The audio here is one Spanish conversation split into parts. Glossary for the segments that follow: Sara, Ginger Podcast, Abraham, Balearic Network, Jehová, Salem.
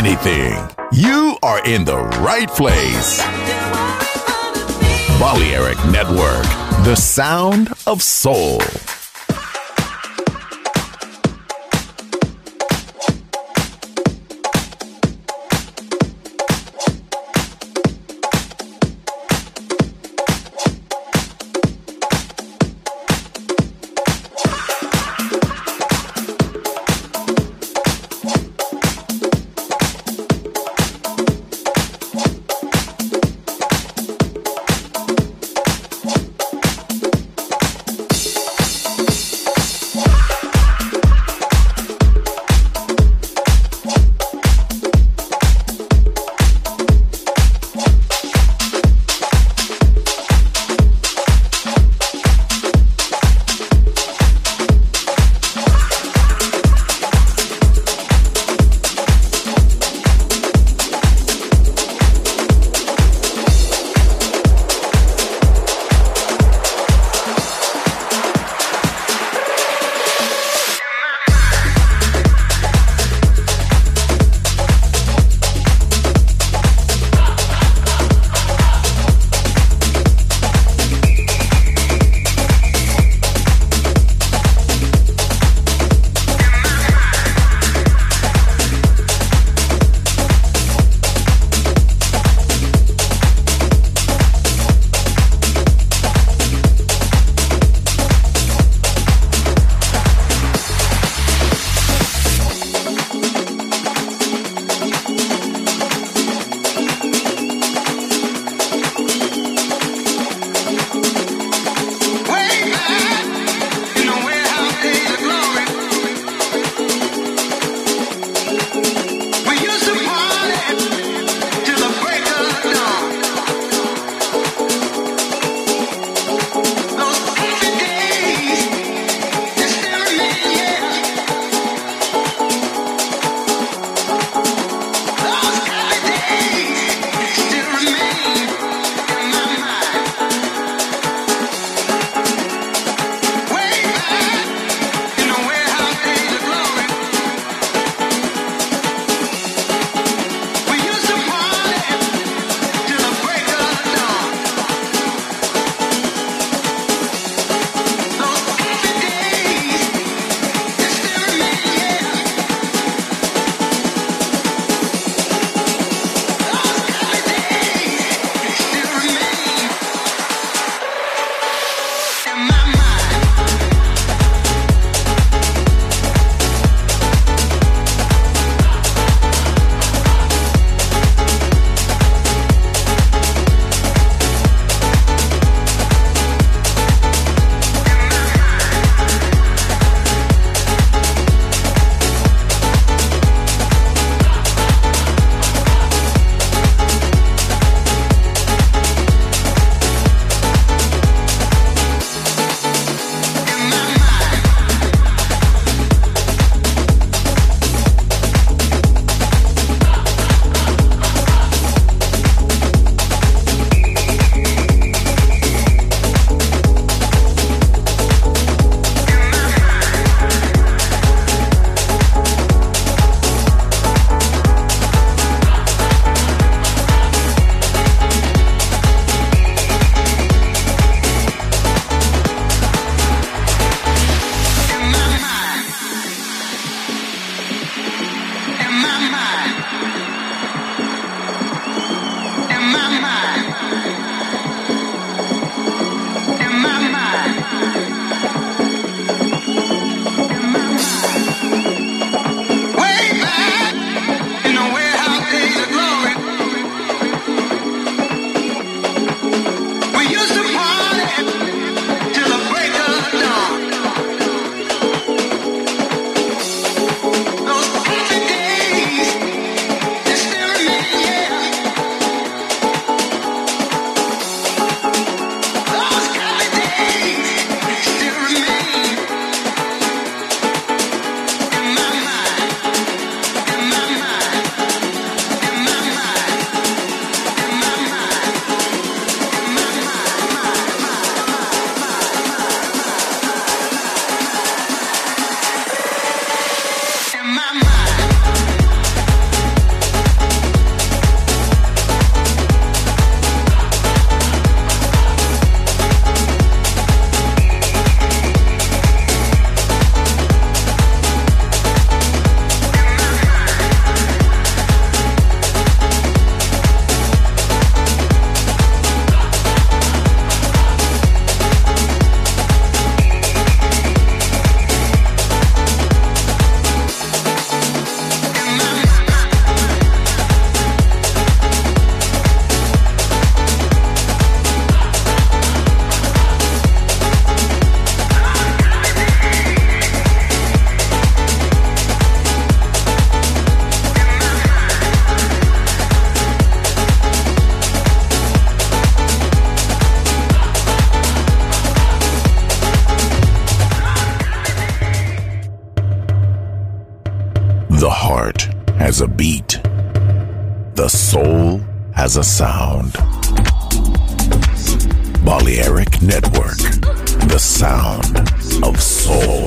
anything, you are in the right place. Balearic Network, the sound of soul. has a beat. The soul has a sound. Balearic Network, the sound of soul.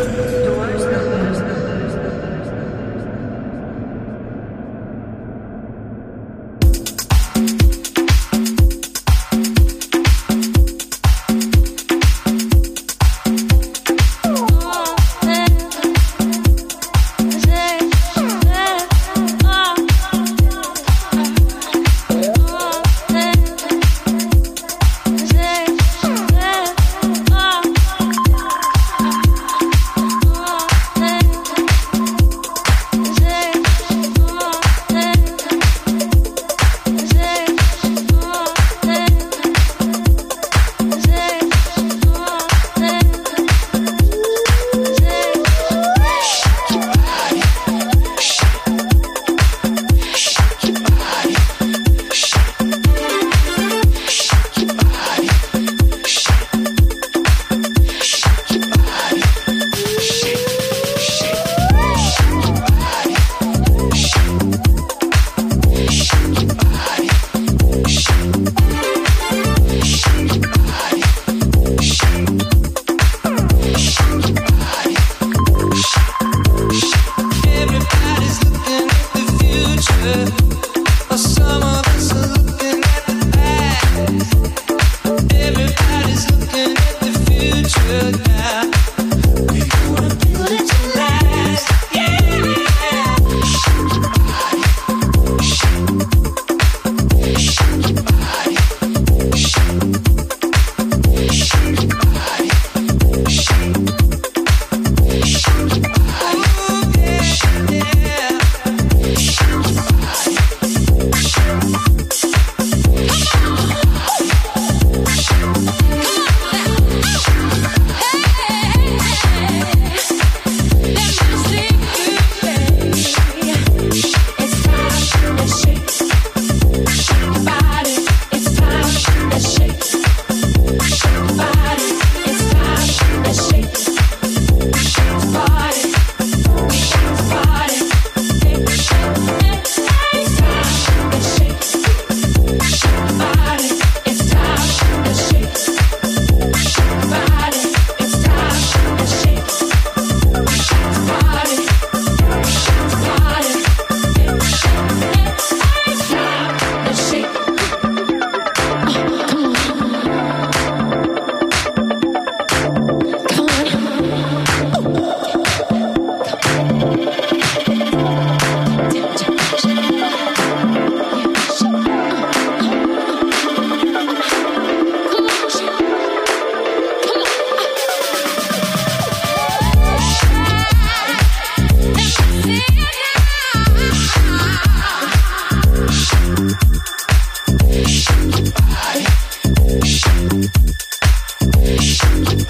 Shake your body.